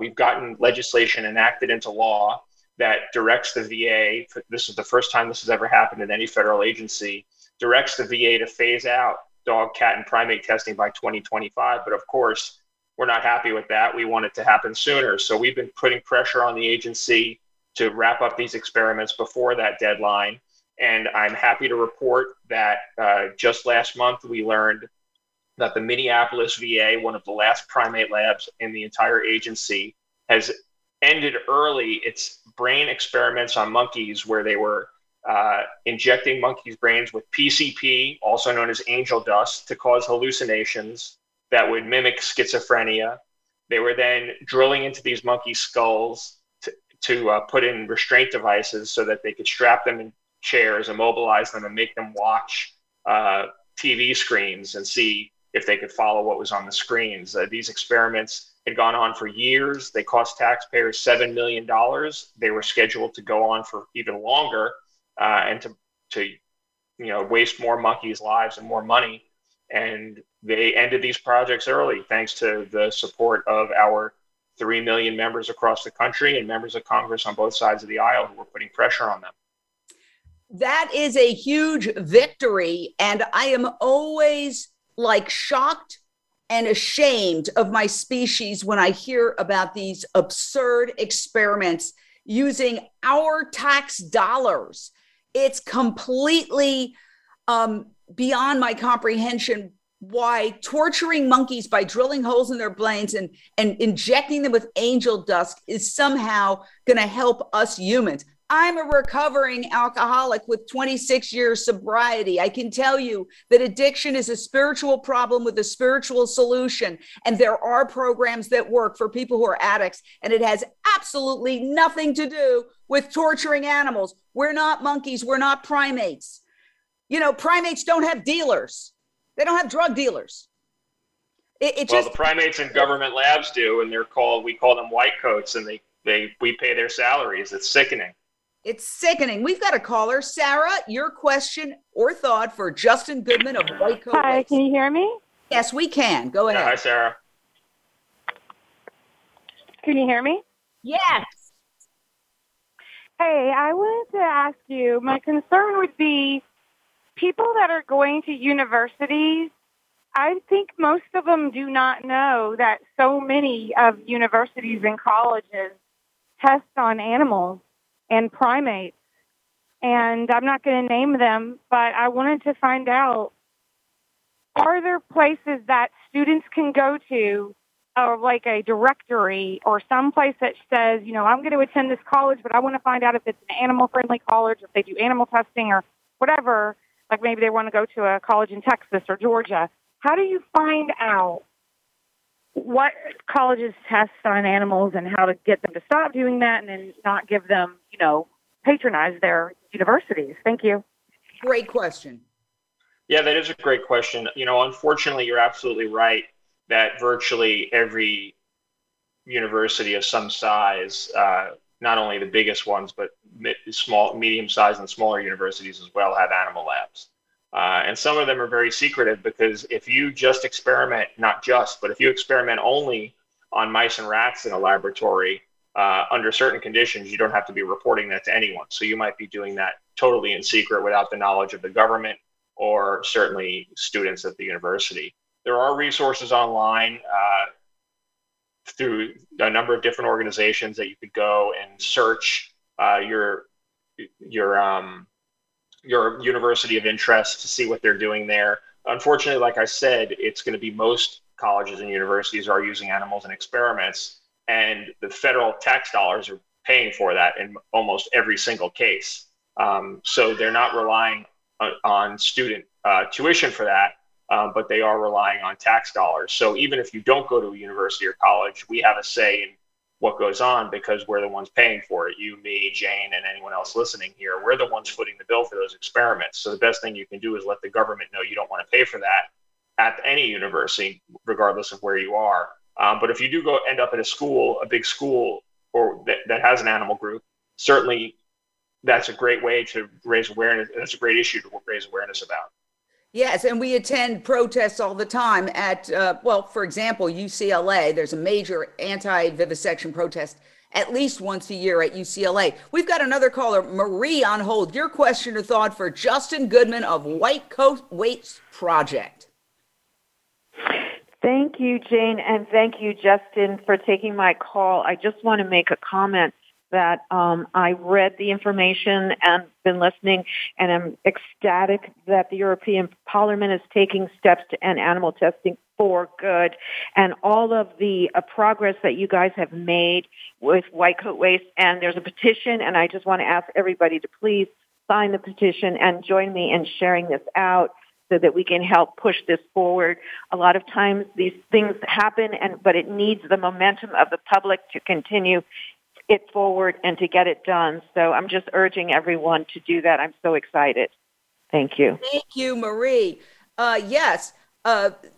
We've gotten legislation enacted into law that directs the VA, this is the first time this has ever happened in any federal agency, directs the VA to phase out dog, cat, and primate testing by 2025. But of course, we're not happy with that. We want it to happen sooner. So we've been putting pressure on the agency to wrap up these experiments before that deadline. And I'm happy to report that just last month, we learned that the Minneapolis VA, one of the last primate labs in the entire agency, has ended early its brain experiments on monkeys where they were injecting monkeys' brains with PCP, also known as angel dust, to cause hallucinations that would mimic schizophrenia. They were then drilling into these monkeys' skulls to put in restraint devices so that they could strap them in chairs, immobilize them, and make them watch TV screens and see if they could follow what was on the screens. These experiments had gone on for years. They cost taxpayers $7 million. They were scheduled to go on for even longer. And to waste more monkeys' lives and more money. And they ended these projects early, thanks to the support of our 3 million members across the country and members of Congress on both sides of the aisle who were putting pressure on them. That is a huge victory. And I am always shocked and ashamed of my species when I hear about these absurd experiments using our tax dollars. It's completely beyond my comprehension why torturing monkeys by drilling holes in their brains and injecting them with angel dust is somehow going to help us humans. I'm a recovering alcoholic with 26 years sobriety. I can tell you that addiction is a spiritual problem with a spiritual solution. And there are programs that work for people who are addicts. And it has absolutely nothing to do with torturing animals. We're not monkeys. We're not primates. Primates don't have dealers. They don't have drug dealers. The primates in government labs do. And we call them white coats, and we pay their salaries. It's sickening. It's sickening. We've got a caller. Sarah, your question or thought for Justin Goodman of White Coat Waste. Hi, can you hear me? Yes, we can. Go ahead. Hi, Sarah. Can you hear me? Yes. Hey, I wanted to ask you, my concern would be people that are going to universities. I think most of them do not know that so many of universities and colleges test on animals and primates, and I'm not going to name them, but I wanted to find out, are there places that students can go to, or like a directory or some place that says, I'm going to attend this college, but I want to find out if it's an animal-friendly college, if they do animal testing or whatever, like maybe they want to go to a college in Texas or Georgia. How do you find out what colleges test on animals and how to get them to stop doing that and then not give them, patronize their universities? Thank you. Great question. Yeah, that is a great question. Unfortunately, you're absolutely right that virtually every university of some size, not only the biggest ones, but small, medium-sized and smaller universities as well have animal labs. And some of them are very secretive because if you just experiment, not just, but if you experiment only on mice and rats in a laboratory, under certain conditions, you don't have to be reporting that to anyone. So you might be doing that totally in secret without the knowledge of the government or certainly students at the university. There are resources online through a number of different organizations that you could go and search your university of interest to see what they're doing there. Unfortunately, like I said, it's going to be most colleges and universities are using animals in experiments. And the federal tax dollars are paying for that in almost every single case. So they're not relying on student tuition for that, but they are relying on tax dollars. So even if you don't go to a university or college, we have a say in what goes on because we're the ones paying for it. You, me, Jane, and anyone else listening here, we're the ones footing the bill for those experiments. So the best thing you can do is let the government know you don't want to pay for that at any university, regardless of where you are. But if you do go end up at a school, a big school, or that has an animal group, certainly that's a great way to raise awareness. That's a great issue to raise awareness about. Yes, and we attend protests all the time at, well, for example, UCLA. There's a major anti-vivisection protest at least once a year at UCLA. We've got another caller, Marie, on hold. Your question or thought for Justin Goodman of White Coat Waste Project. Thank you, Jane, and thank you, Justin, for taking my call. I just want to make a comment that I read the information and been listening, and I'm ecstatic that the European Parliament is taking steps to end animal testing for good. And all of the progress that you guys have made with White Coat Waste, and there's a petition, and I just want to ask everybody to please sign the petition and join me in sharing this out, so that we can help push this forward. A lot of times these things happen, but it needs the momentum of the public to continue it forward and to get it done. So I'm just urging everyone to do that. I'm so excited. Thank you. Thank you, Marie. Yes,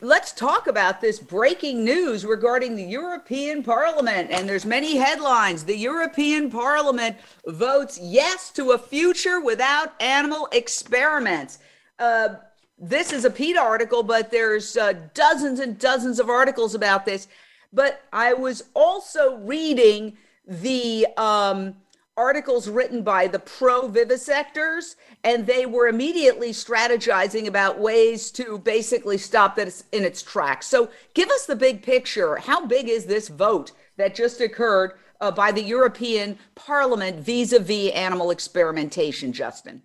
let's talk about this breaking news regarding the European Parliament. And there's many headlines. The European Parliament votes yes to a future without animal experiments. This is a PETA article, but there's dozens and dozens of articles about this. But I was also reading the articles written by the pro-vivisectors, and they were immediately strategizing about ways to basically stop this in its tracks. So give us the big picture. How big is this vote that just occurred by the European Parliament vis-a-vis animal experimentation, Justin?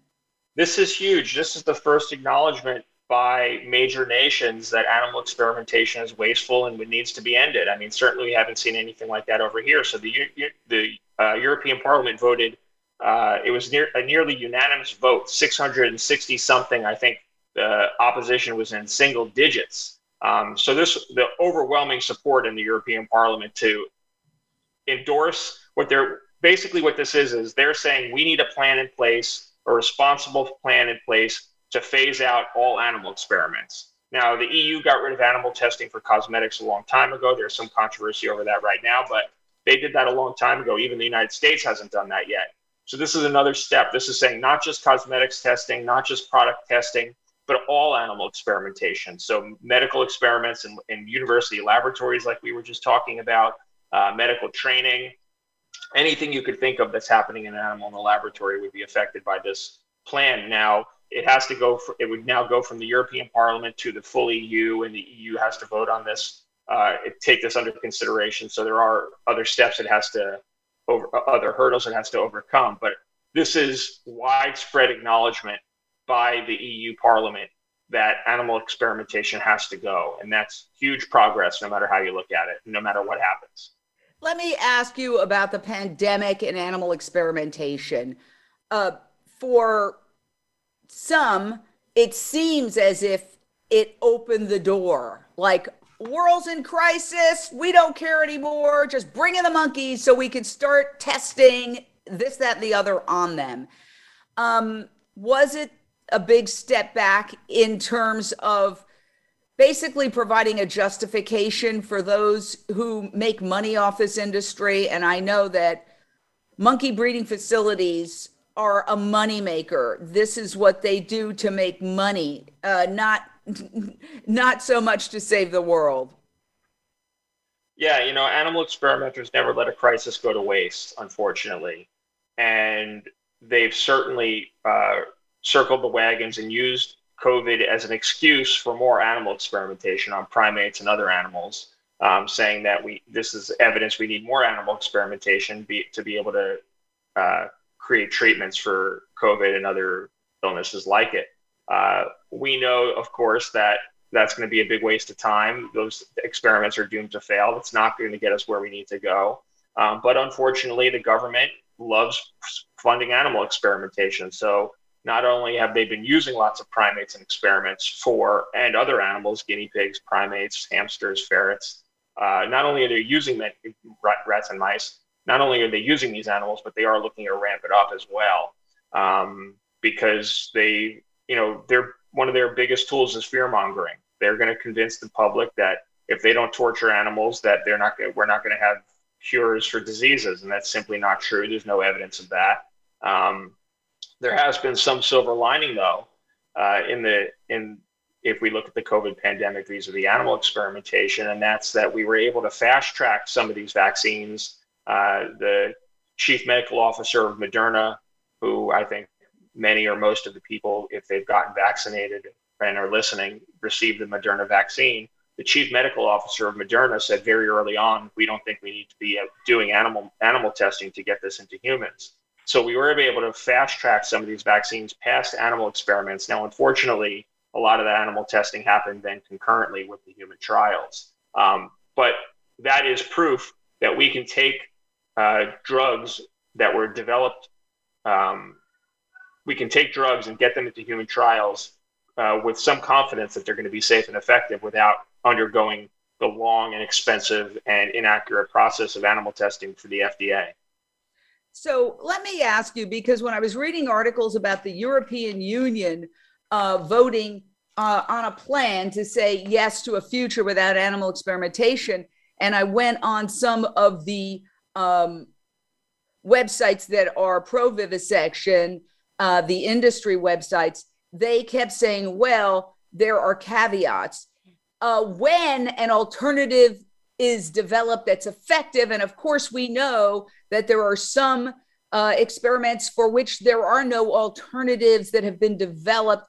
This is huge. This is the first acknowledgement by major nations that animal experimentation is wasteful and needs to be ended. I mean, certainly we haven't seen anything like that over here. So the European Parliament voted, it was a nearly unanimous vote, 660 something. I think the opposition was in single digits. So the overwhelming support in the European Parliament to endorse what this is they're saying we need a plan in place, a responsible plan in place to phase out all animal experiments. Now, the EU got rid of animal testing for cosmetics a long time ago. There's some controversy over that right now, but they did that a long time ago. Even the United States hasn't done that yet. So this is another step. This is saying not just cosmetics testing, not just product testing, but all animal experimentation. So medical experiments in university laboratories like we were just talking about, medical training, anything you could think of that's happening in an animal in the laboratory would be affected by this plan. Now, it would now go from the European Parliament to the full EU, and the EU has to vote on this, take this under consideration. So there are other steps other hurdles it has to overcome. But this is widespread acknowledgement by the EU Parliament that animal experimentation has to go. And that's huge progress, no matter how you look at it, no matter what happens. Let me ask you about the pandemic and animal experimentation. For some, it seems as if it opened the door. Like, world's in crisis, we don't care anymore, just bring in the monkeys so we can start testing this, that, and the other on them. Was it a big step back in terms of basically providing a justification for those who make money off this industry? And I know that monkey breeding facilities are a moneymaker. This is what they do to make money, not so much to save the world. Yeah, you know, animal experimenters never let a crisis go to waste, unfortunately. And they've certainly circled the wagons and used COVID as an excuse for more animal experimentation on primates and other animals, saying that this is evidence we need more animal experimentation to be able to create treatments for COVID and other illnesses like it. We know, of course, that that's going to be a big waste of time. Those experiments are doomed to fail. It's not going to get us where we need to go. But unfortunately, the government loves funding animal experimentation. So not only have they been using lots of primates and experiments and other animals, guinea pigs, primates, hamsters, ferrets, not only are they using rats and mice, not only are they using these animals, but they are looking to ramp it up as well, because they, you know, one of their biggest tools is fear mongering. They're going to convince the public that if they don't torture animals, that we're not going to have cures for diseases, and that's simply not true. There's no evidence of that. There has been some silver lining, though, if we look at the COVID pandemic vis-a-vis animal experimentation, and that's that we were able to fast track some of these vaccines. The chief medical officer of Moderna, who I think many or most of the people, if they've gotten vaccinated and are listening, received the Moderna vaccine. The chief medical officer of Moderna said very early on, we don't think we need to be doing animal testing to get this into humans. So we were able to fast track some of these vaccines past animal experiments. Now, unfortunately, a lot of that animal testing happened then concurrently with the human trials. But that is proof that we can take drugs that were developed, we can take drugs and get them into human trials with some confidence that they're going to be safe and effective without undergoing the long and expensive and inaccurate process of animal testing for the FDA. So let me ask you, because when I was reading articles about the European Union voting on a plan to say yes to a future without animal experimentation, and I went on some of the websites that are pro-vivisection, the industry websites, they kept saying, well, there are caveats. When an alternative is developed that's effective, and of course we know that there are some experiments for which there are no alternatives that have been developed,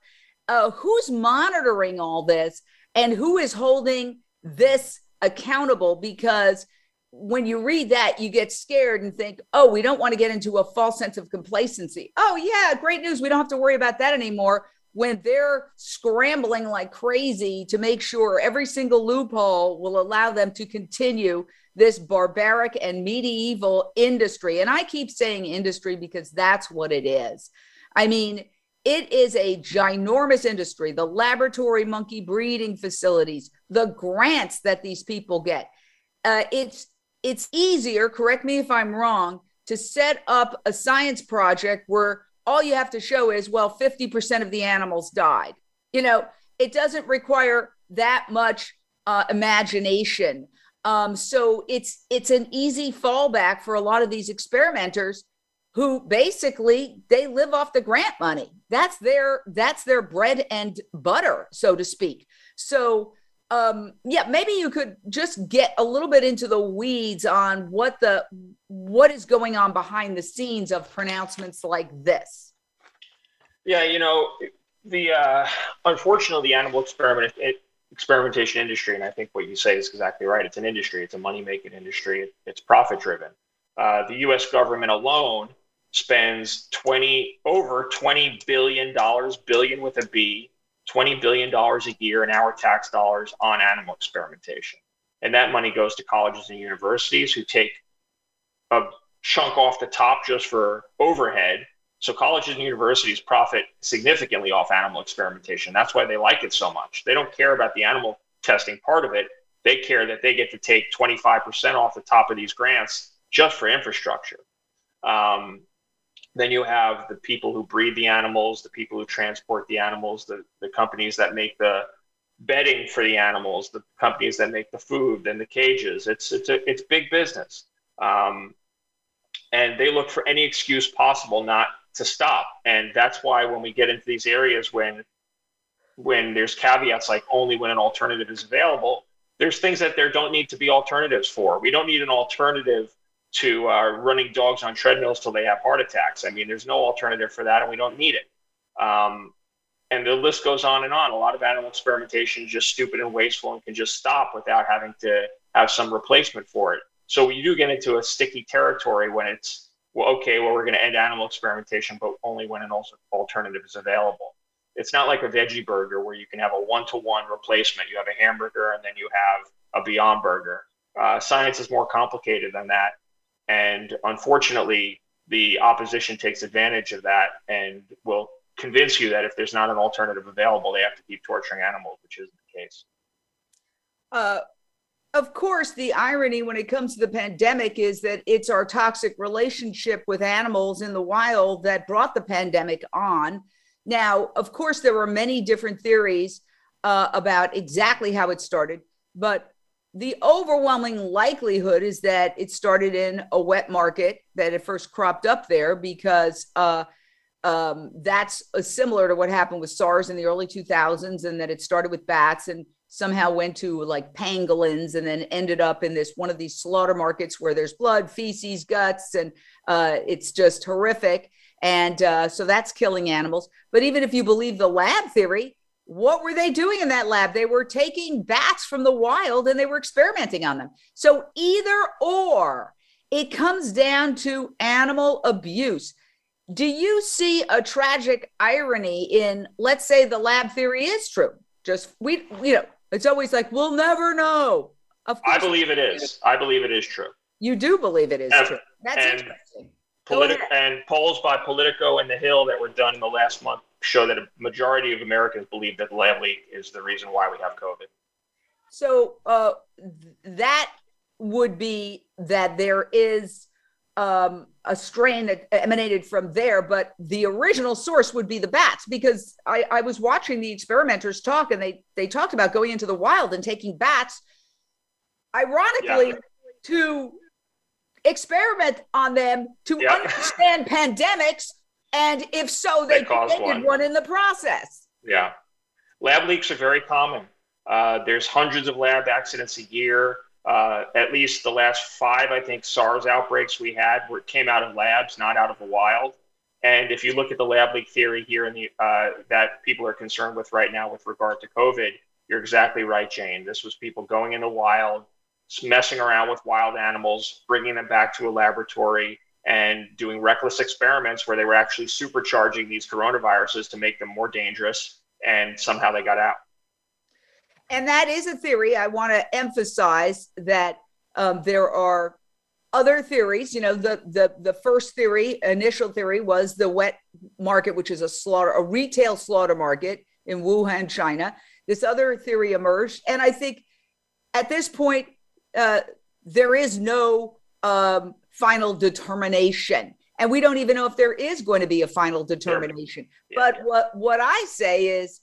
who's monitoring all this and who is holding this accountable? Because when you read that, you get scared and think, oh, we don't want to get into a false sense of complacency. Oh, yeah, great news. We don't have to worry about that anymore, when they're scrambling like crazy to make sure every single loophole will allow them to continue this barbaric and medieval industry. And I keep saying industry because that's what it is. I mean, it is a ginormous industry, the laboratory monkey breeding facilities, the grants that these people get. It's easier, correct me if I'm wrong, to set up a science project where all you have to show is, well, 50% of the animals died. You know, it doesn't require that much imagination. So it's an easy fallback for a lot of these experimenters who basically, they live off the grant money. That's their bread and butter, so to speak. So yeah, maybe you could just get a little bit into the weeds on what is going on behind the scenes of pronouncements like this. Yeah, you know, unfortunately, the animal experimentation industry, and I think what you say is exactly right. It's an industry. It's a money-making industry. It's profit-driven. The U.S. government alone spends $20 billion a year in our tax dollars on animal experimentation. And that money goes to colleges and universities who take a chunk off the top just for overhead. So colleges and universities profit significantly off animal experimentation. That's why they like it so much. They don't care about the animal testing part of it. They care that they get to take 25% off the top of these grants just for infrastructure. Then you have the people who breed the animals, the people who transport the animals, the companies that make the bedding for the animals, the companies that make the food and the cages. It's big business. And they look for any excuse possible not to stop. And that's why when we get into these areas, when there's caveats like only when an alternative is available, There's things that there don't need to be alternatives for. We don't need an alternative to running dogs on treadmills till they have heart attacks. I mean, there's no alternative for that, and we don't need it. And the list goes on and on. A lot of animal experimentation is just stupid and wasteful and can just stop without having to have some replacement for it. So we do get into a sticky territory when it's, well, okay, well, we're going to end animal experimentation, but only when an alternative is available. It's not like a veggie burger where you can have a one-to-one replacement. You have a hamburger and then you have a Beyond Burger. Science is more complicated than that. And unfortunately, the opposition takes advantage of that and will convince you that if there's not an alternative available, they have to keep torturing animals, which isn't the case. Of course, the irony when it comes to the pandemic is that it's our toxic relationship with animals in the wild that brought the pandemic on. Now, of course, there were many different theories about exactly how it started, but the overwhelming likelihood is that it started in a wet market, that it first cropped up there, because that's similar to what happened with SARS in the early 2000s, and that it started with bats and somehow went to like pangolins and then ended up in this one of these slaughter markets where there's blood, feces, guts, and it's just horrific. And so that's killing animals. But even if you believe the lab theory, what were they doing in that lab? They were taking bats from the wild and they were experimenting on them. So either or, it comes down to animal abuse. Do you see a tragic irony in, let's say the lab theory is true? Just, you know, it's always like, we'll never know. Of course, I believe it is. I believe it is true. You do believe it is true. That's interesting. And polls by Politico and The Hill that were done in the last month show that a majority of Americans believe that the lab leak is the reason why we have COVID. So that would be that there is a strain that emanated from there, but the original source would be the bats, because I was watching the experimenters talk, and they talked about going into the wild and taking bats, ironically, to experiment on them to understand pandemics, and if so, they created one in the process. Yeah. Lab leaks are very common. There's hundreds of lab accidents a year. At least the last 5, I think, SARS outbreaks we had came out of labs, not out of the wild. And if you look at the lab leak theory here in the, that people are concerned with right now with regard to COVID, you're exactly right, Jane. This was people going in the wild, messing around with wild animals, bringing them back to a laboratory and doing reckless experiments where they were actually supercharging these coronaviruses to make them more dangerous, and somehow they got out. And that is a theory. I want to emphasize that there are other theories. You know, the first theory, initial theory, was the wet market, which is a retail slaughter market in Wuhan, China. This other theory emerged. And I think at this point, there is no final determination. And we don't even know if there is going to be a final determination. Yeah. But what I say is,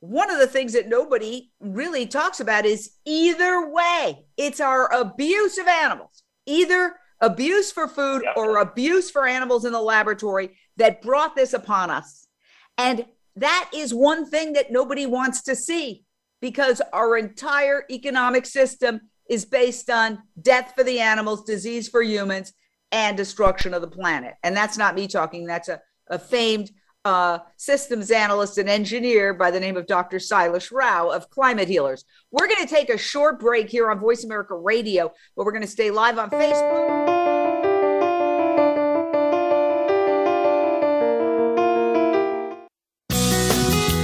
one of the things that nobody really talks about is either way, it's our abuse of animals, either abuse for food or abuse for animals in the laboratory that brought this upon us. And that is one thing that nobody wants to see, because our entire economic system is based on death for the animals, disease for humans, and destruction of the planet. And that's not me talking. That's a famed systems analyst and engineer by the name of Dr. Silas Rao of Climate Healers. We're going to take a short break here on Voice America Radio, but we're going to stay live on Facebook.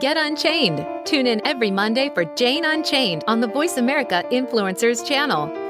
Get Unchained. Tune in every Monday for Jane Unchained on the Voice America Influencers channel,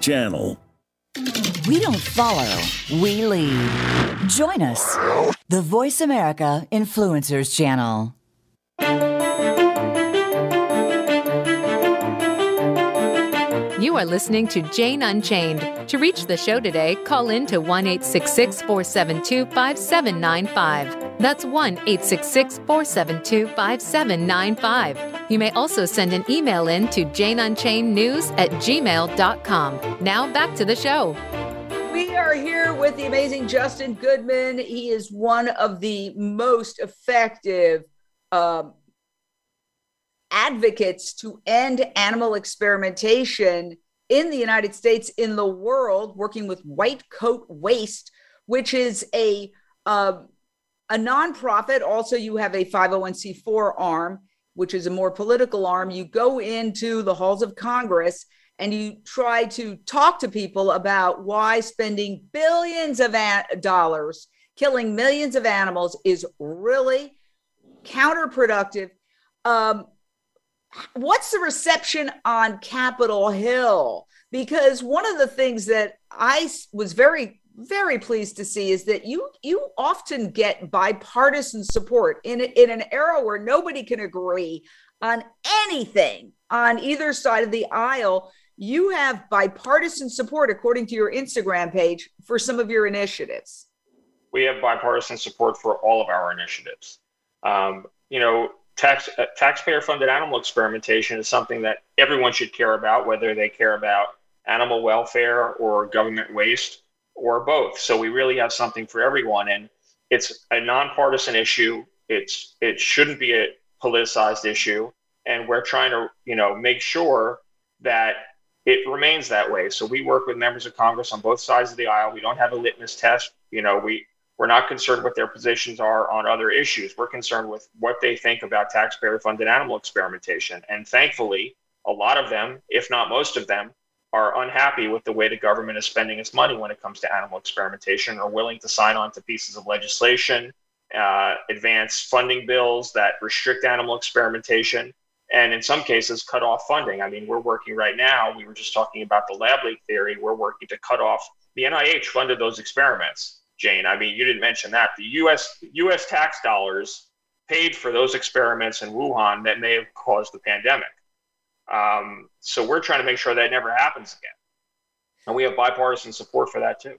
channel. We don't follow, we lead. Join us, the Voice America Influencers channel. You are listening to Jane Unchained. To reach the show today, call in to 1-866-472-5795. That's 1-866-472-5795. You may also send an email in to JaneUnchainedNews@gmail.com. Now back to the show. We are here with the amazing Justin Goodman. He is one of the most effective advocates to end animal experimentation in the United States, in the world, working with White Coat Waste, which is a nonprofit. Also, you have a 501c4 arm, which is a more political arm. You go into the halls of Congress and you try to talk to people about why spending billions of dollars, killing millions of animals is really counterproductive. What's the reception on Capitol Hill? Because one of the things that I was very, very pleased to see is that you often get bipartisan support in an era where nobody can agree on anything on either side of the aisle. You have bipartisan support, according to your Instagram page, for some of your initiatives. We have bipartisan support for all of our initiatives. Taxpayer-funded animal experimentation is something that everyone should care about, whether they care about animal welfare or government waste or both. So we really have something for everyone, and it's a nonpartisan issue. It shouldn't be a politicized issue, and we're trying to make sure that it remains that way. So we work with members of Congress on both sides of the aisle. We don't have a litmus test. We're not concerned what their positions are on other issues. We're concerned with what they think about taxpayer-funded animal experimentation. And thankfully, a lot of them, if not most of them, are unhappy with the way the government is spending its money when it comes to animal experimentation, or willing to sign on to pieces of legislation, advance funding bills that restrict animal experimentation, and in some cases, cut off funding. I mean, we're working right now. We were just talking about the lab leak theory. We're working to cut off. The NIH funded those experiments. Jane, I mean, you didn't mention that. The U.S. tax dollars paid for those experiments in Wuhan that may have caused the pandemic. So we're trying to make sure that never happens again. And we have bipartisan support for that, too.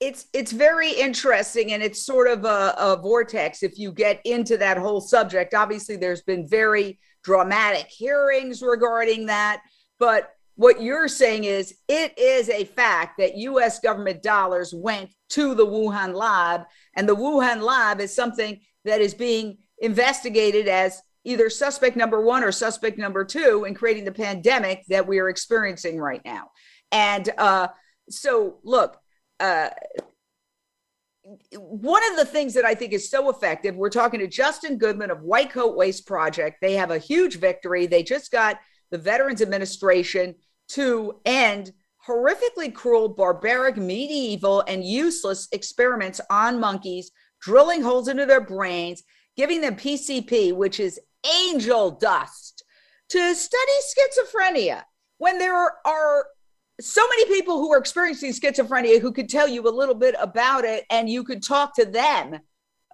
It's very interesting, and it's sort of a vortex if you get into that whole subject. Obviously, there's been very dramatic hearings regarding that, but what you're saying is it is a fact that U.S. government dollars went to the Wuhan lab, and the Wuhan lab is something that is being investigated as either suspect number one or suspect number two in creating the pandemic that we are experiencing right now. And so look, one of the things that I think is so effective, we're talking to Justin Goodman of White Coat Waste Project. They have a huge victory. They just got the Veterans Administration to end horrifically cruel, barbaric, medieval, and useless experiments on monkeys, drilling holes into their brains, giving them PCP, which is angel dust, to study schizophrenia, when there are so many people who are experiencing schizophrenia who could tell you a little bit about it, and you could talk to them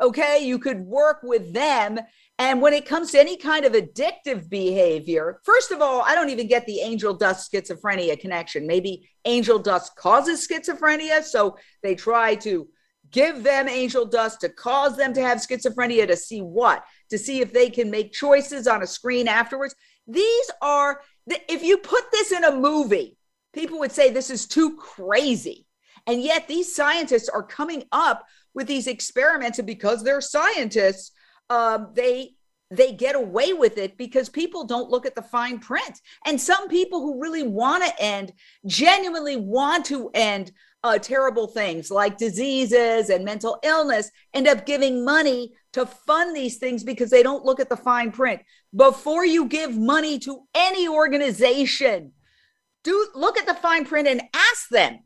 okay? You could work with them. And when it comes to any kind of addictive behavior, first of all, I don't even get the angel dust schizophrenia connection. Maybe angel dust causes schizophrenia, so they try to give them angel dust to cause them to have schizophrenia to see what? To see if they can make choices on a screen afterwards. These are, if you put this in a movie, people would say this is too crazy. And yet these scientists are coming up with these experiments, and because they're scientists, they get away with it because people don't look at the fine print. And some people who really want to end, genuinely want to end terrible things like diseases and mental illness, end up giving money to fund these things because they don't look at the fine print. Before you give money to any organization, look at the fine print and ask them,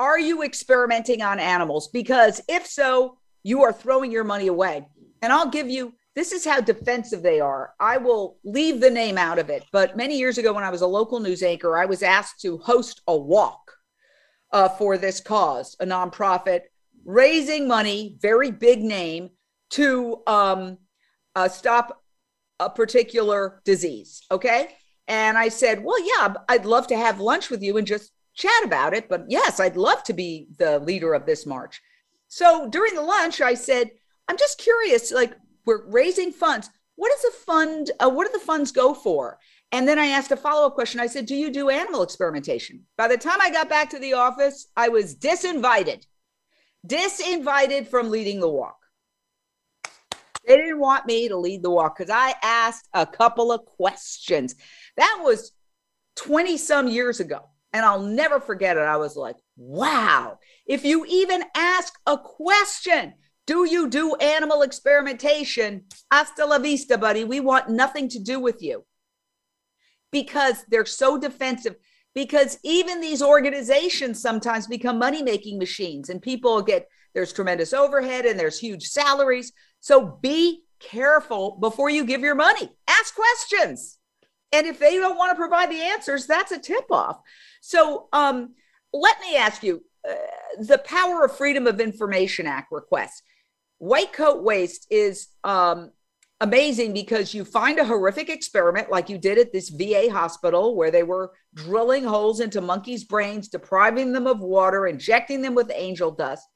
are you experimenting on animals? Because if so, you are throwing your money away. And I'll give you, this is how defensive they are. I will leave the name out of it. But many years ago, when I was a local news anchor, I was asked to host a walk for this cause, a nonprofit, raising money, very big name, to stop a particular disease, okay? And I said, well, yeah, I'd love to have lunch with you and just chat about it. But yes, I'd love to be the leader of this march. So during the lunch, I said, I'm just curious, like, we're raising funds. What is a fund? What do the funds go for? And then I asked a follow-up question. I said, do you do animal experimentation? By the time I got back to the office, I was disinvited from leading the walk. They didn't want me to lead the walk because I asked a couple of questions. That was 20 some years ago. And I'll never forget it. I was like, wow, if you even ask a question, do you do animal experimentation? Hasta la vista, buddy. We want nothing to do with you. Because they're so defensive. Because even these organizations sometimes become money-making machines, and people get, there's tremendous overhead and there's huge salaries. So be careful before you give your money. Ask questions. And if they don't want to provide the answers, that's a tip-off. So let me ask you, the Power of Freedom of Information Act request. White Coat Waste is amazing because you find a horrific experiment like you did at this VA hospital where they were drilling holes into monkeys' brains, depriving them of water, injecting them with angel dust.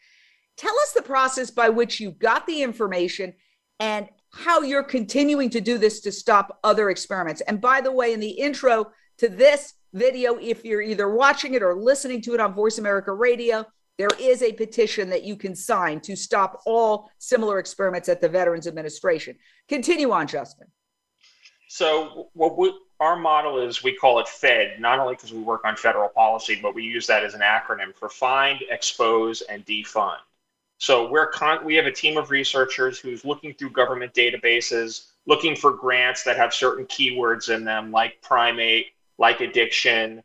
Tell us the process by which you got the information and how you're continuing to do this to stop other experiments. And by the way, in the intro to this video, if you're either watching it or listening to it on Voice America Radio, there is a petition that you can sign to stop all similar experiments at the Veterans Administration. Continue on, Justin. So what our model is, we call it FED, not only because we work on federal policy, but we use that as an acronym for Find, Expose, and Defund. So we have a team of researchers who's looking through government databases, looking for grants that have certain keywords in them, like primate, like addiction,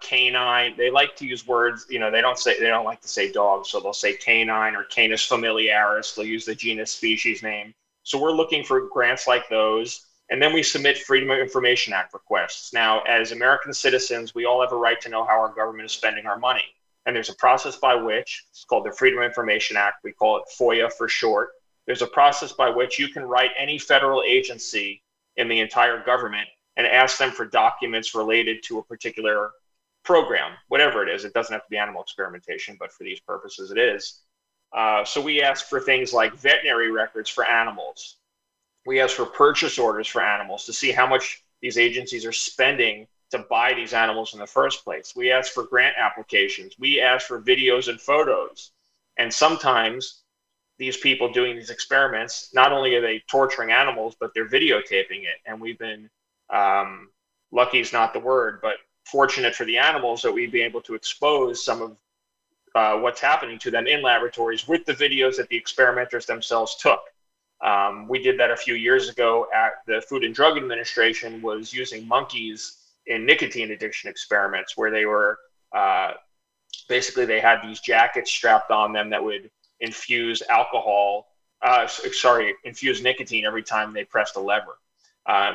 canine. They like to use words, you know, they don't like to say dog, so they'll say canine or Canis familiaris. They'll use the genus species name. So we're looking for grants like those. And then we submit Freedom of Information Act requests. Now, as American citizens, we all have a right to know how our government is spending our money. And there's a process by which, it's called the Freedom of Information Act, we call it FOIA for short. There's a process by which you can write any federal agency in the entire government and ask them for documents related to a particular program, whatever it is. It doesn't have to be animal experimentation, but for these purposes it is. So we ask for things like veterinary records for animals. We ask for purchase orders for animals to see how much these agencies are spending to buy these animals in the first place. We ask for grant applications. We ask for videos and photos. And sometimes these people doing these experiments, not only are they torturing animals, but they're videotaping it. And we've been, lucky is not the word, but fortunate for the animals that we've been able to expose some of what's happening to them in laboratories with the videos that the experimenters themselves took. We did that a few years ago at the Food and Drug Administration, was using monkeys in nicotine addiction experiments where they were basically they had these jackets strapped on them that would infuse infuse nicotine every time they pressed a lever.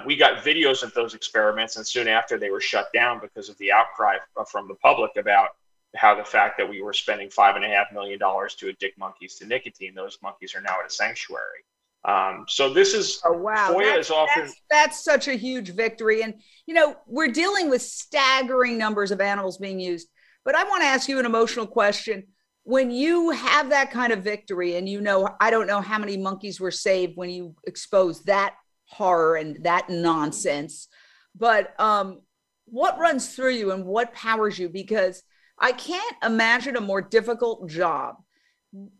We got videos of those experiments, and soon after they were shut down because of the outcry from the public about how the fact that we were spending $5.5 million to addict monkeys to nicotine, those monkeys are now at a sanctuary. So this is, oh, wow. FOIA is often. That's such a huge victory. And, you know, we're dealing with staggering numbers of animals being used, but I want to ask you an emotional question. When you have that kind of victory and, you know, I don't know how many monkeys were saved when you expose that horror and that nonsense, but what runs through you and what powers you? Because I can't imagine a more difficult job.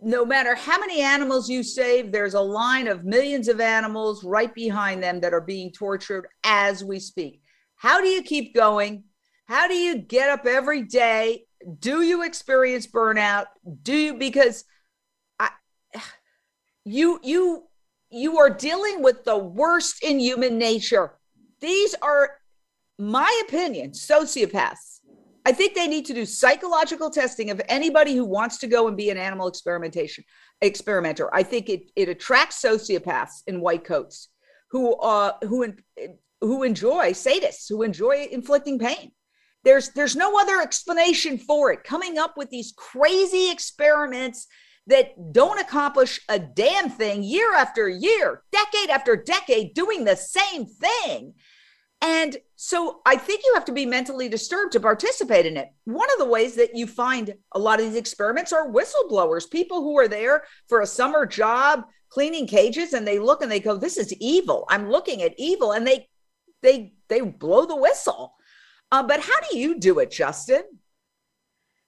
No matter how many animals you save, there's a line of millions of animals right behind them that are being tortured as we speak. How do you keep going? How do you get up every day? Do you experience burnout? Do you, because you are dealing with the worst in human nature. These are, my opinion, sociopaths. I think they need to do psychological testing of anybody who wants to go and be an animal experimenter. I think it attracts sociopaths in white coats who enjoy, sadists, who enjoy inflicting pain. There's no other explanation for it. Coming up with these crazy experiments that don't accomplish a damn thing year after year, decade after decade, doing the same thing. And so I think you have to be mentally disturbed to participate in it. One of the ways that you find a lot of these experiments are whistleblowers, people who are there for a summer job cleaning cages, and they look and they go, this is evil. I'm looking at evil, and they blow the whistle. But how do you do it, Justin?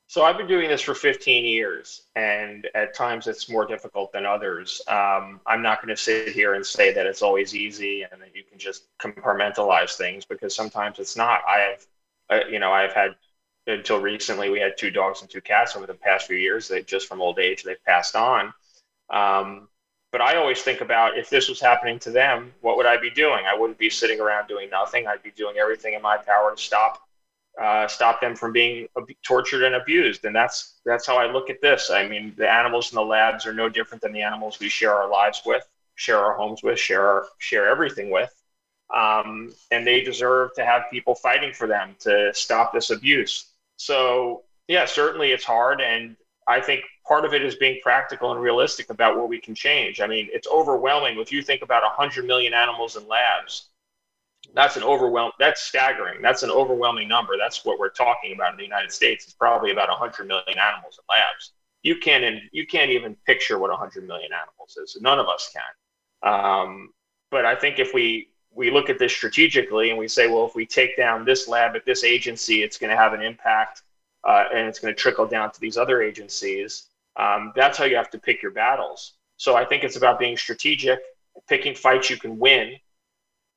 So I've been doing this for 15 years, and at times it's more difficult than others. I'm not going to sit here and say that it's always easy and that you can just compartmentalize things, because sometimes it's not. I've had, until recently, we had 2 dogs and 2 cats. Over the past few years, they just, from old age, they've passed on. But I always think about, if this was happening to them, what would I be doing? I wouldn't be sitting around doing nothing. I'd be doing everything in my power to stop them from being tortured and abused. And that's how I look at this. I mean, the animals in the labs are no different than the animals we share our lives with, share our homes with, share everything with. And they deserve to have people fighting for them to stop this abuse. So yeah, certainly it's hard. And I think part of it is being practical and realistic about what we can change. I mean, it's overwhelming. If you think about 100 million animals in labs, that's staggering. That's an overwhelming number. That's what we're talking about in the United States. It's probably about 100 million animals in labs. You can't even picture what 100 million animals is. None of us can. But I think if we look at this strategically and we say, well, if we take down this lab at this agency, it's going to have an impact and it's going to trickle down to these other agencies. That's how you have to pick your battles. So I think it's about being strategic, picking fights you can win,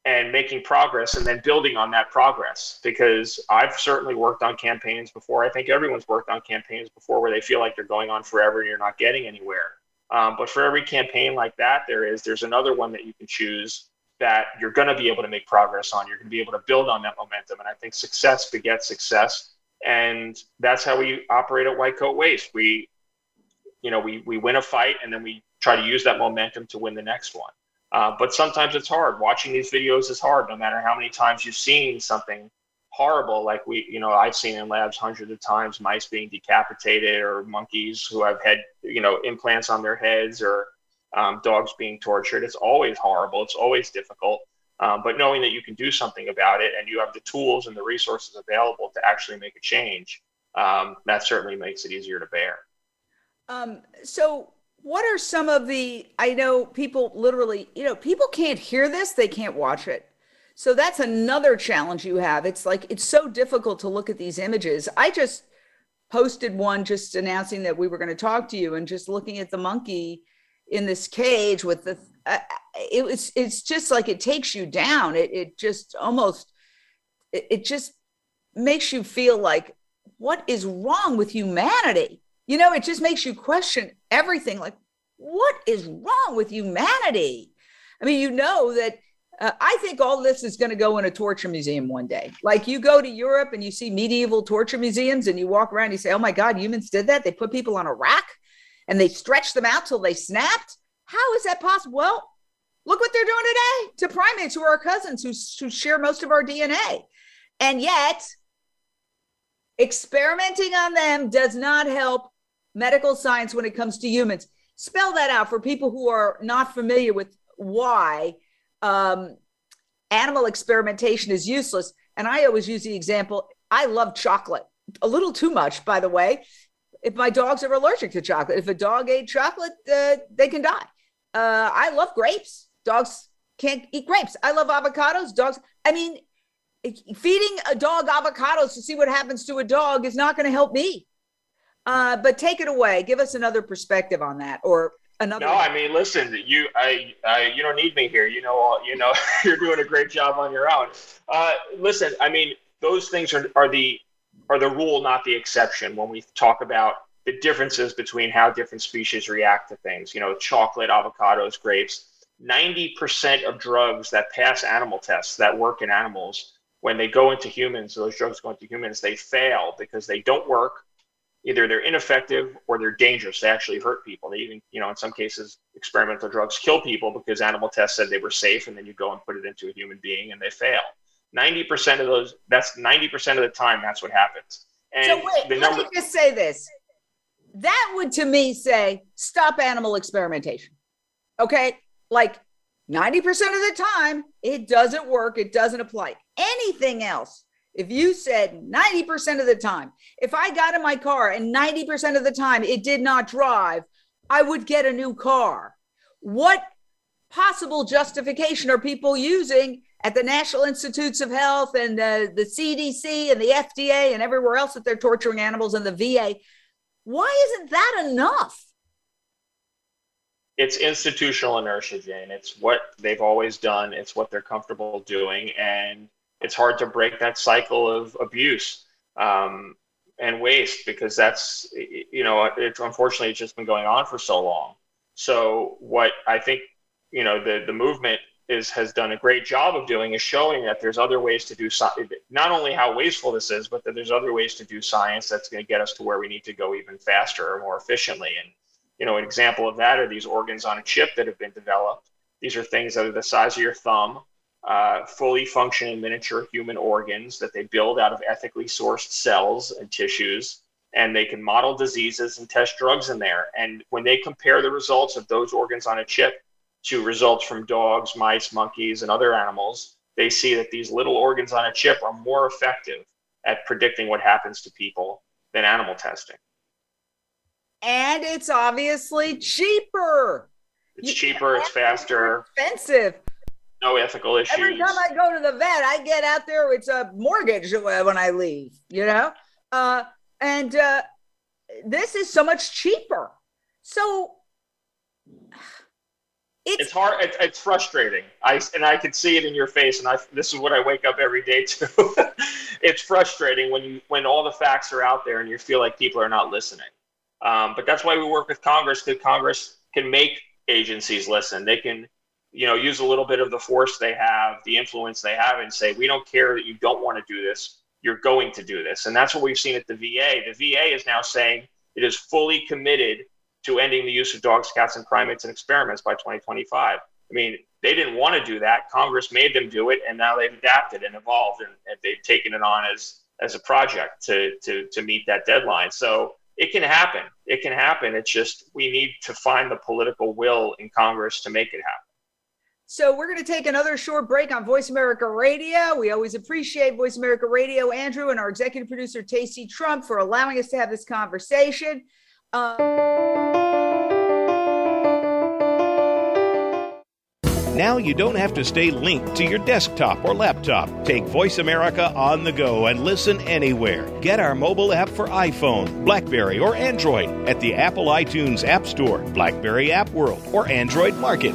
and making progress, and then building on that progress. Because I've certainly worked on campaigns before. I think everyone's worked on campaigns before where they feel like they're going on forever and you're not getting anywhere. But for every campaign like that, there's another one that you can choose that you're going to be able to make progress on. You're going to be able to build on that momentum. And I think success begets success. And that's how we operate at White Coat Waste. We win a fight, and then we try to use that momentum to win the next one. But sometimes it's hard. Watching these videos is hard, no matter how many times you've seen something horrible. Like I've seen in labs hundreds of times, mice being decapitated, or monkeys who have had, implants on their heads, or dogs being tortured. It's always horrible. It's always difficult. But knowing that you can do something about it, and you have the tools and the resources available to actually make a change, that certainly makes it easier to bear. What are some of the, I know people literally, people can't hear this, they can't watch it. So that's another challenge you have. It's like, it's so difficult to look at these images. I just posted one just announcing that we were going to talk to you, and just looking at the monkey in this cage with the, it's just like, it takes you down. It just makes you feel like, what is wrong with humanity? It just makes you question everything. Like, what is wrong with humanity? I mean, that I think all this is going to go in a torture museum one day. Like, you go to Europe and you see medieval torture museums, and you walk around and you say, oh my God, humans did that. They put people on a rack and they stretched them out till they snapped. How is that possible? Well, look what they're doing today to primates, who are our cousins, who share most of our DNA. And yet Experimenting on them does not help medical science when it comes to humans. Spell that out for people who are not familiar with why animal experimentation is useless. And I always use the example, I love chocolate, a little too much, by the way. If my dogs are allergic to chocolate, if a dog ate chocolate, they can die. I love grapes. Dogs can't eat grapes. I love avocados. Dogs, I mean, feeding a dog avocados to see what happens to a dog is not going to help me. But take it away. Give us another perspective on that, or another. No, I mean, listen, you don't need me here. You know, you're doing a great job on your own. Listen, I mean, those things are the rule, not the exception, when we talk about the differences between how different species react to things. You know, chocolate, avocados, grapes. 90% of drugs that pass animal tests that work in animals, when they go into humans, those drugs go into humans, they fail because they don't work. Either they're ineffective or they're dangerous. They actually hurt people. They even, you know, in some cases, experimental drugs kill people because animal tests said they were safe, and then you go and put it into a human being and they fail. 90% of those, that's 90% of the time, that's what happens. And so wait, let me just say this. That would, to me, say, stop animal experimentation. Okay? Like 90% of the time, it doesn't work. It doesn't apply. Anything else, if you said 90% of the time, if I got in my car and 90% of the time it did not drive, I would get a new car. What possible justification are people using at the National Institutes of Health and the CDC and the FDA and everywhere else that they're torturing animals, and the VA? Why isn't that enough? It's institutional inertia, Jane. It's what they've always done. It's what they're comfortable doing. And it's hard to break that cycle of abuse and waste, because that's, you know, it, unfortunately, it's just been going on for so long. So what I think, you know, the movement has done a great job of doing is showing that there's other ways to do science, not only how wasteful this is, but that there's other ways to do science that's going to get us to where we need to go even faster or more efficiently. And, you know, an example of that are these organs on a chip that have been developed. These are things that are the size of your thumb, fully functioning miniature human organs that they build out of ethically sourced cells and tissues, and they can model diseases and test drugs in there. And when they compare the results of those organs on a chip to results from dogs, mice, monkeys, and other animals, they see that these little organs on a chip are more effective at predicting what happens to people than animal testing. And it's obviously cheaper. It's cheaper, it's faster. Expensive. No ethical issues. Every time I go to the vet, I get out there, it's a mortgage when I leave, you know? And this is so much cheaper. So it's hard. It's frustrating. I can see it in your face, and this is what I wake up every day to. It's frustrating when all the facts are out there and you feel like people are not listening. But that's why we work with Congress, because Congress can make agencies listen. They can, you know, use a little bit of the force they have, the influence they have, and say, we don't care that you don't want to do this. You're going to do this. And that's what we've seen at the VA. The VA is now saying it is fully committed to ending the use of dogs, cats, and primates in experiments by 2025. I mean, they didn't want to do that. Congress made them do it, and now they've adapted and evolved, and they've taken it on as a project to meet that deadline. So it can happen. It can happen. It's just we need to find the political will in Congress to make it happen. So we're going to take another short break on Voice America Radio. We always appreciate Voice America Radio, Andrew, and our executive producer, Tacey Trump, for allowing us to have this conversation. Now you don't have to stay linked to your desktop or laptop. Take Voice America on the go and listen anywhere. Get our mobile app for iPhone, BlackBerry, or Android at the Apple iTunes App Store, BlackBerry App World, or Android Market.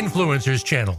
Influencers Channel.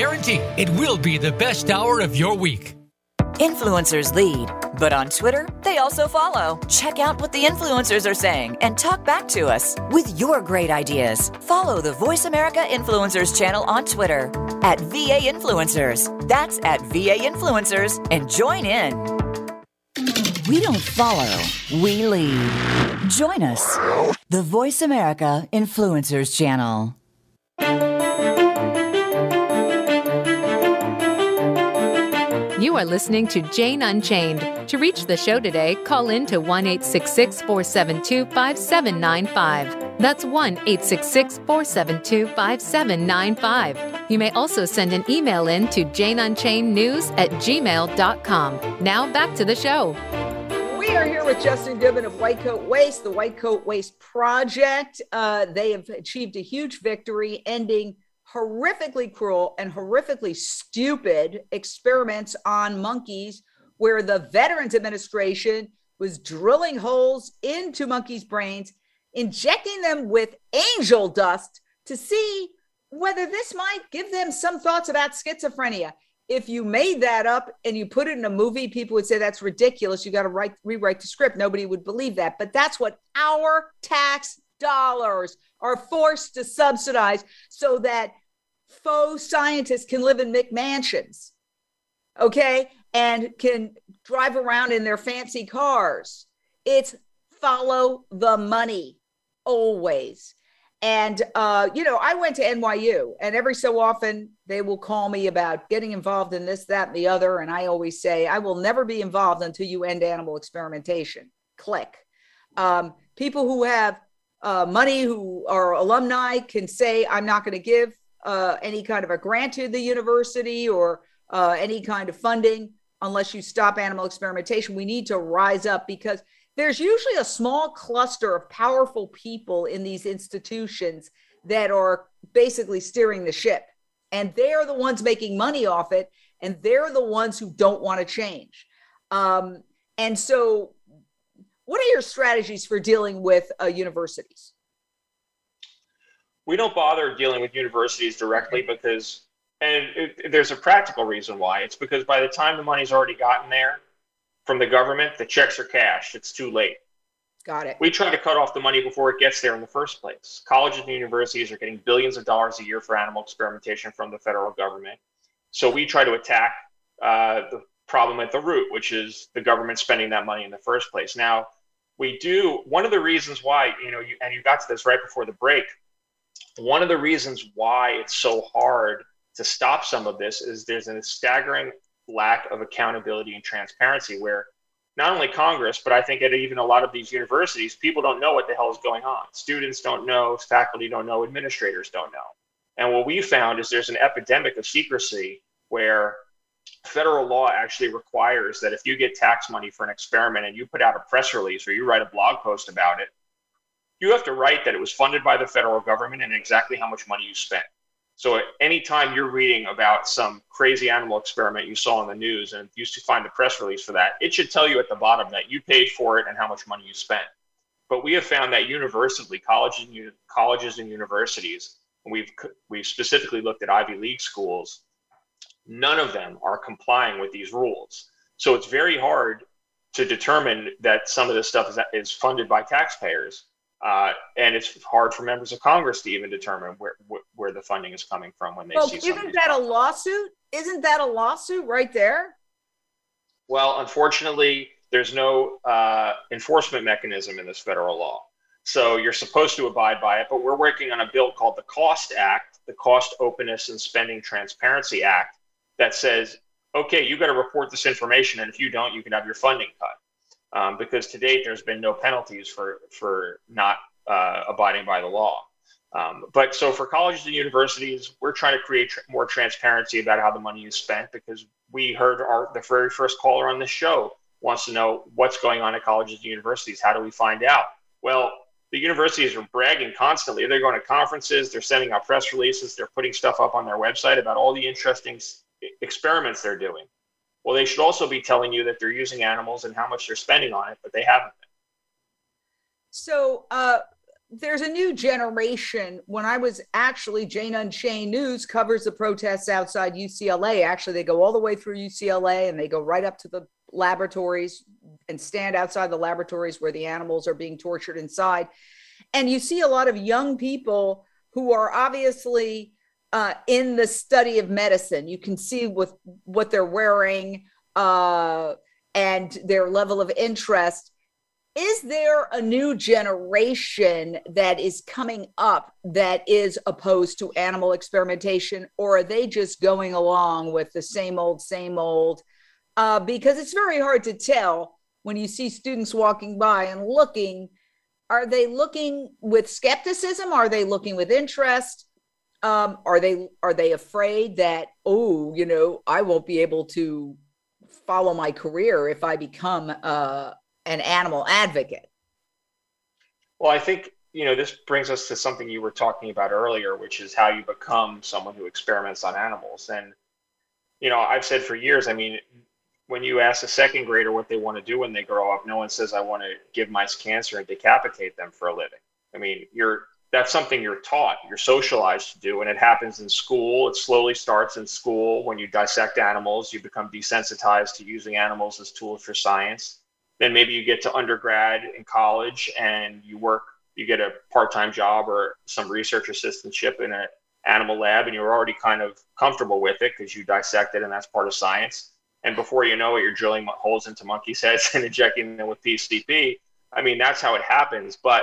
guarantee it will be the best hour of your week. Influencers lead, but on Twitter, they also follow. Check out what the influencers are saying and talk back to us with your great ideas. Follow the Voice America Influencers channel on Twitter at VA Influencers. That's at VA Influencers, and join in. We don't follow, we lead. Join us, the Voice America Influencers channel. You are listening to Jane Unchained. To reach the show today, call in to 1-866-472-5795. That's 1-866-472-5795. You may also send an email in to JaneUnchainedNews@gmail.com. Now back to the show. We are here with Justin Goodman of White Coat Waste, the White Coat Waste Project. They have achieved a huge victory, ending horrifically cruel and horrifically stupid experiments on monkeys, where the Veterans Administration was drilling holes into monkeys' brains, injecting them with angel dust to see whether this might give them some thoughts about schizophrenia. If you made that up and you put it in a movie, people would say that's ridiculous. You got to rewrite the script. Nobody would believe that. But that's what our tax dollars are forced to subsidize, so that faux scientists can live in McMansions, okay, and can drive around in their fancy cars. It's follow the money always. And, I went to NYU, and every so often they will call me about getting involved in this, that, and the other. And I always say, I will never be involved until you end animal experimentation. Click. People who have money, who are alumni, can say, I'm not going to give any kind of a grant to the university or any kind of funding unless you stop animal experimentation. We need to rise up, because there's usually a small cluster of powerful people in these institutions that are basically steering the ship. And they're the ones making money off it. And they're the ones who don't want to change. And so what are your strategies for dealing with universities? We don't bother dealing with universities directly because, there's a practical reason why. It's because by the time the money's already gotten there from the government, the checks are cashed. It's too late. Got it. We try to cut off the money before it gets there in the first place. Colleges and universities are getting billions of dollars a year for animal experimentation from the federal government. So we try to attack the problem at the root, which is the government spending that money in the first place. Now, we do, one of the reasons why, you got to this right before the break, one of the reasons why it's so hard to stop some of this is there's a staggering lack of accountability and transparency, where not only Congress, but I think at even a lot of these universities, people don't know what the hell is going on. Students don't know, faculty don't know, administrators don't know. And what we found is there's an epidemic of secrecy, where federal law actually requires that if you get tax money for an experiment and you put out a press release or you write a blog post about it, you have to write that it was funded by the federal government and exactly how much money you spent. So at any time you're reading about some crazy animal experiment you saw in the news and you find the press release for that, it should tell you at the bottom that you paid for it and how much money you spent. But we have found that universally, colleges and universities, and we've specifically looked at Ivy League schools, none of them are complying with these rules. So it's very hard to determine that some of this stuff is funded by taxpayers. And it's hard for members of Congress to even determine where the funding is coming from when they see something. Well, isn't that a lawsuit? Isn't that a lawsuit right there? Well, unfortunately, there's no enforcement mechanism in this federal law. So you're supposed to abide by it, but we're working on a bill called the Cost Act, the Cost Openness and Spending Transparency Act, that says, okay, you got to report this information, and if you don't, you can have your funding cut. Because to date, there's been no penalties for not abiding by the law. But so for colleges and universities, we're trying to create more transparency about how the money is spent, because we heard the very first caller on this show wants to know what's going on at colleges and universities. How do we find out? Well, the universities are bragging constantly. They're going to conferences, they're sending out press releases, they're putting stuff up on their website about all the interesting experiments they're doing. Well, they should also be telling you that they're using animals and how much they're spending on it, but they haven't been. So there's a new generation. When I was actually, Jane Unchained News covers the protests outside UCLA. Actually, they go all the way through UCLA and they go right up to the laboratories and stand outside the laboratories where the animals are being tortured inside. And you see a lot of young people who are obviously in the study of medicine. You can see with what they're wearing and their level of interest. Is there a new generation that is coming up that is opposed to animal experimentation, or are they just going along with the same old, because it's very hard to tell when you see students walking by and looking. Are they looking with skepticism? Are they looking with interest? Are they afraid that, oh, you know, I won't be able to follow my career if I become an animal advocate? Well, I think, you know, this brings us to something you were talking about earlier, which is how you become someone who experiments on animals. And, you know, I've said for years, I mean, when you ask a second grader what they want to do when they grow up, no one says, I want to give mice cancer and decapitate them for a living. I mean, that's something you're taught, you're socialized to do, and it happens in school. It slowly starts in school. When you dissect animals, you become desensitized to using animals as tools for science. Then maybe you get to undergrad in college and you get a part-time job or some research assistantship in an animal lab, and you're already kind of comfortable with it because you dissect it and that's part of science. And before you know it, you're drilling holes into monkeys' heads and injecting them with PCP. I mean, that's how it happens. But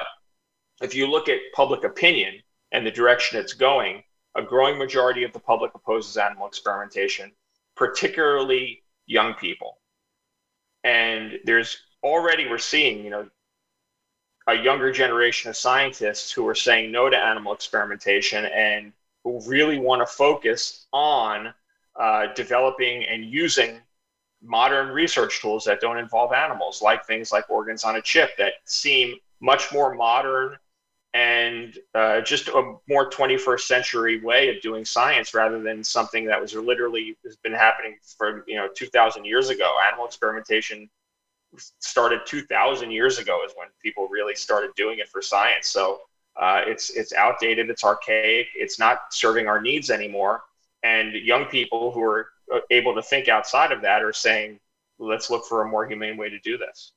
if you look at public opinion and the direction it's going, a growing majority of the public opposes animal experimentation, particularly young people. And we're seeing, you know, a younger generation of scientists who are saying no to animal experimentation and who really want to focus on developing and using modern research tools that don't involve animals, like things like organs on a chip that seem much more modern and just a more 21st century way of doing science, rather than something that was literally has been happening for, you know, 2,000 years ago. Animal experimentation started 2,000 years ago is when people really started doing it for science. So it's outdated, it's archaic, it's not serving our needs anymore. And young people who are able to think outside of that are saying, let's look for a more humane way to do this.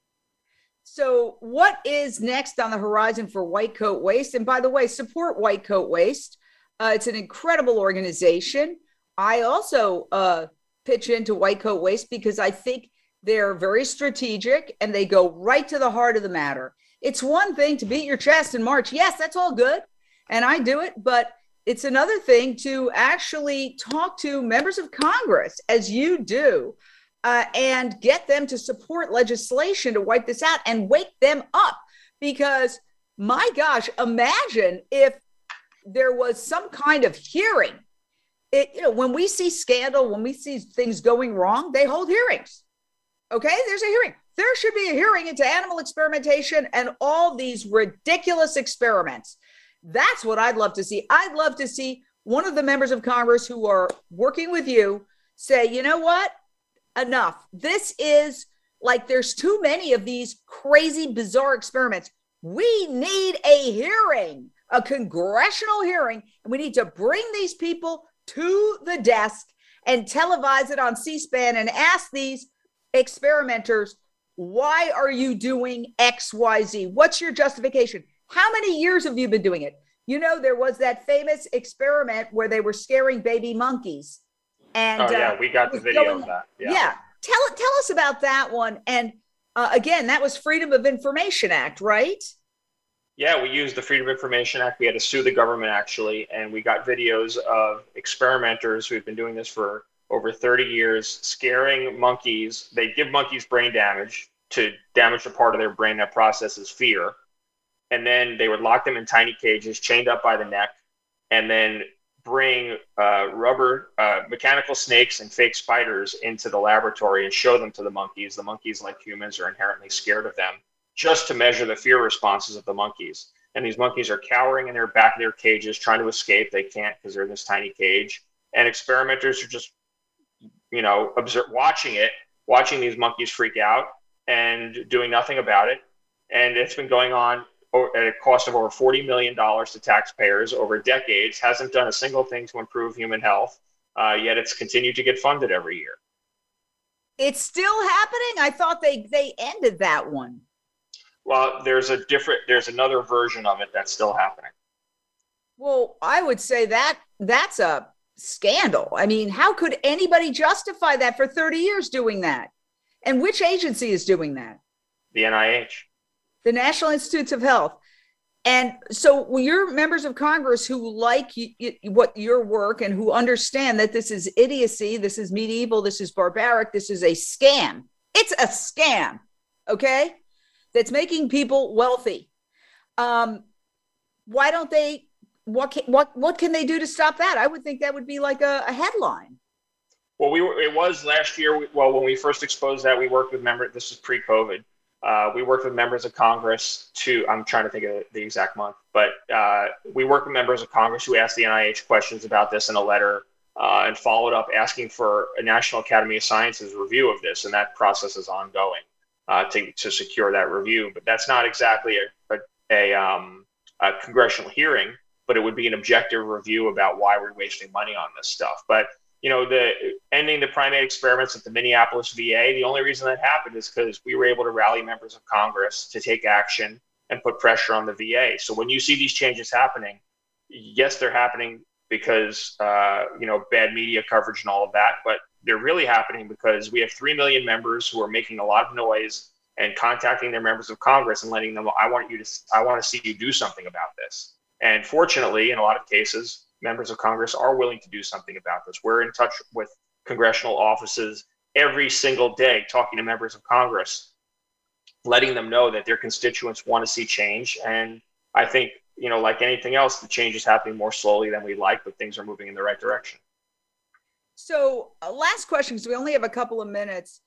So what is next on the horizon for White Coat Waste? And by the way, support White Coat Waste. It's an incredible organization. I also pitch into White Coat Waste because I think they're very strategic and they go right to the heart of the matter. It's one thing to beat your chest and march. Yes, that's all good. And I do it. But it's another thing to actually talk to members of Congress, as you do, and get them to support legislation to wipe this out and wake them up. Because, my gosh, imagine if there was some kind of hearing. You know, when we see scandal, when we see things going wrong, they hold hearings. Okay, there's a hearing. There should be a hearing into animal experimentation and all these ridiculous experiments. That's what I'd love to see. I'd love to see one of the members of Congress who are working with you say, you know what? Enough. This is like, there's too many of these crazy, bizarre experiments. We need a hearing, a congressional hearing, and we need to bring these people to the desk and televise it on C-SPAN and ask these experimenters, why are you doing X, Y, Z? What's your justification? How many years have you been doing it? You know, there was that famous experiment where they were scaring baby monkeys. And we got the video of that. Yeah. Tell us about that one. And again, that was Freedom of Information Act, right? Yeah, we used the Freedom of Information Act. We had to sue the government, actually. And we got videos of experimenters who've been doing this for over 30 years, scaring monkeys. They give monkeys brain damage to damage the part of their brain that processes fear. and then they would lock them in tiny cages, chained up by the neck, and then bring mechanical snakes and fake spiders into the laboratory and show them to the monkeys. The monkeys, like humans, are inherently scared of them, just to measure the fear responses of the monkeys. And these monkeys are cowering in their back of their cages, trying to escape. They can't because they're in this tiny cage. And experimenters are just, you know, watching these monkeys freak out and doing nothing about it. And it's been going on at a cost of over $40 million to taxpayers over decades, hasn't done a single thing to improve human health, yet it's continued to get funded every year. It's still happening? I thought they ended that one. Well, there's another version of it that's still happening. Well, I would say that's a scandal. I mean, how could anybody justify that for 30 years doing that? And which agency is doing that? The NIH. The National Institutes of Health. And so you're members of Congress who like your work and who understand that this is idiocy, this is medieval, this is barbaric, this is a scam. It's a scam, okay? That's making people wealthy. Why don't they, what can they do to stop that? I would think that would be like a headline. Well, it was last year. Well, when we first exposed that, we worked with members, this is pre-COVID. We worked with members of Congress to, I'm trying to think of the exact month, but we worked with members of Congress who asked the NIH questions about this in a letter and followed up asking for a National Academy of Sciences review of this. And that process is ongoing. To secure that review, but that's not exactly a congressional hearing, but it would be an objective review about why we're wasting money on this stuff. But you know, the ending the primate experiments at the Minneapolis VA, the only reason that happened is because we were able to rally members of Congress to take action and put pressure on the VA. So when you see these changes happening, yes, they're happening because you know, bad media coverage and all of that, but they're really happening because we have 3 million members who are making a lot of noise and contacting their members of Congress and letting them, I want to see you do something about this. And fortunately, in a lot of cases, members of Congress are willing to do something about this. We're in touch with congressional offices every single day, talking to members of Congress, letting them know that their constituents want to see change. And I think, you know, like anything else, the change is happening more slowly than we like, but things are moving in the right direction. So last question, because we only have a couple of minutes.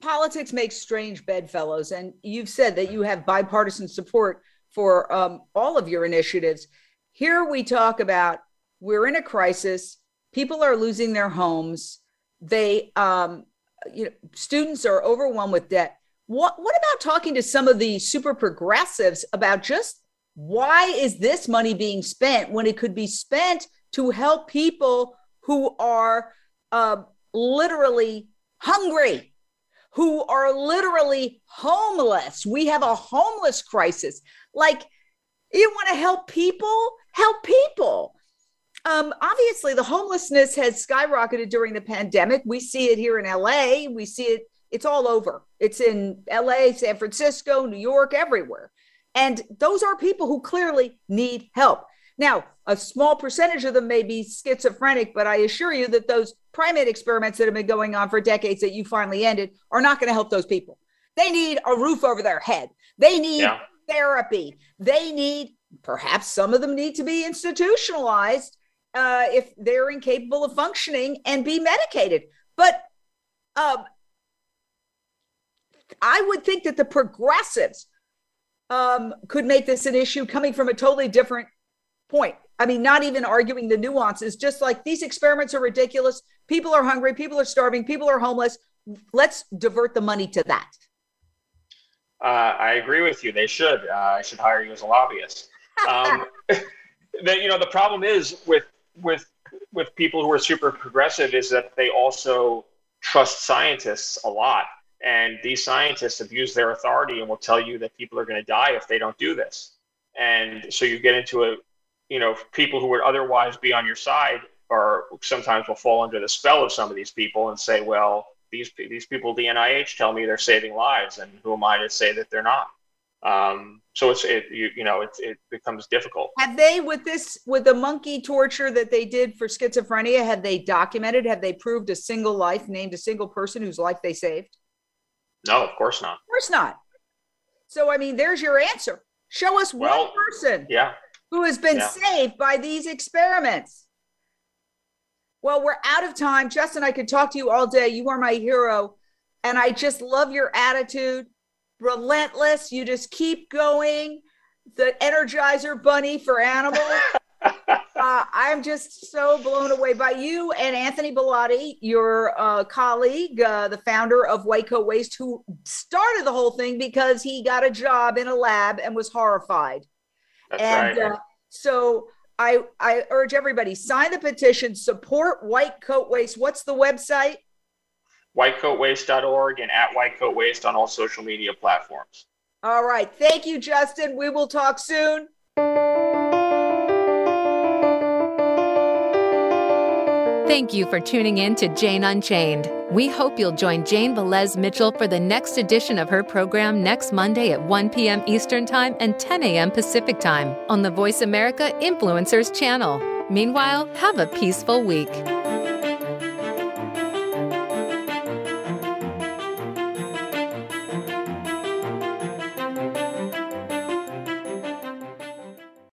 Politics makes strange bedfellows, and you've said that you have bipartisan support for all of your initiatives. Here we talk about we're in a crisis. People are losing their homes. They, you know, students are overwhelmed with debt. What about talking to some of the super progressives about just why is this money being spent when it could be spent to help people who are literally hungry, who are literally homeless? We have a homeless crisis. Like, you want to help people? Help people. Obviously, the homelessness has skyrocketed during the pandemic. We see it here in LA. We see it. It's all over. It's in LA, San Francisco, New York, everywhere. And those are people who clearly need help. Now, a small percentage of them may be schizophrenic, but I assure you that those primate experiments that have been going on for decades that you finally ended are not going to help those people. They need a roof over their head. They need therapy. They need, perhaps some of them need to be institutionalized if they're incapable of functioning and be medicated. But I would think that the progressives could make this an issue coming from a totally different point. I mean, not even arguing the nuances, just like these experiments are ridiculous. People are hungry. People are starving. People are homeless. Let's divert the money to that. I agree with you. They should. I should hire you as a lobbyist. You know, the problem is with people who are super progressive is that they also trust scientists a lot. And these scientists abuse their authority and will tell you that people are going to die if they don't do this. And so you get into a, you know, people who would otherwise be on your side are sometimes will fall under the spell of some of these people and say, well, these people, the NIH tell me they're saving lives, and who am I to say that they're not? So it becomes difficult. Have they, with the monkey torture that they did for schizophrenia, have they documented, have they proved a single life, named a single person whose life they saved? No, of course not. So, I mean, there's your answer. Show us one person who has been saved by these experiments. Well, we're out of time. Justin, I could talk to you all day. You are my hero. And I just love your attitude. Relentless. You just keep going. The Energizer Bunny for animals. I'm just so blown away by you and Anthony Bellotti, your colleague, the founder of White Coat Waste, who started the whole thing because he got a job in a lab and was horrified. That's right. So I urge everybody, sign the petition, support White Coat Waste. What's the website? whitecoatwaste.org and at White Coat Waste on all social media platforms. All right. Thank you, Justin. We will talk soon. Thank you for tuning in to Jane Unchained. We hope you'll join Jane Velez-Mitchell for the next edition of her program next Monday at 1 p.m. Eastern Time and 10 a.m. Pacific Time on the Voice America Influencers channel. Meanwhile, have a peaceful week.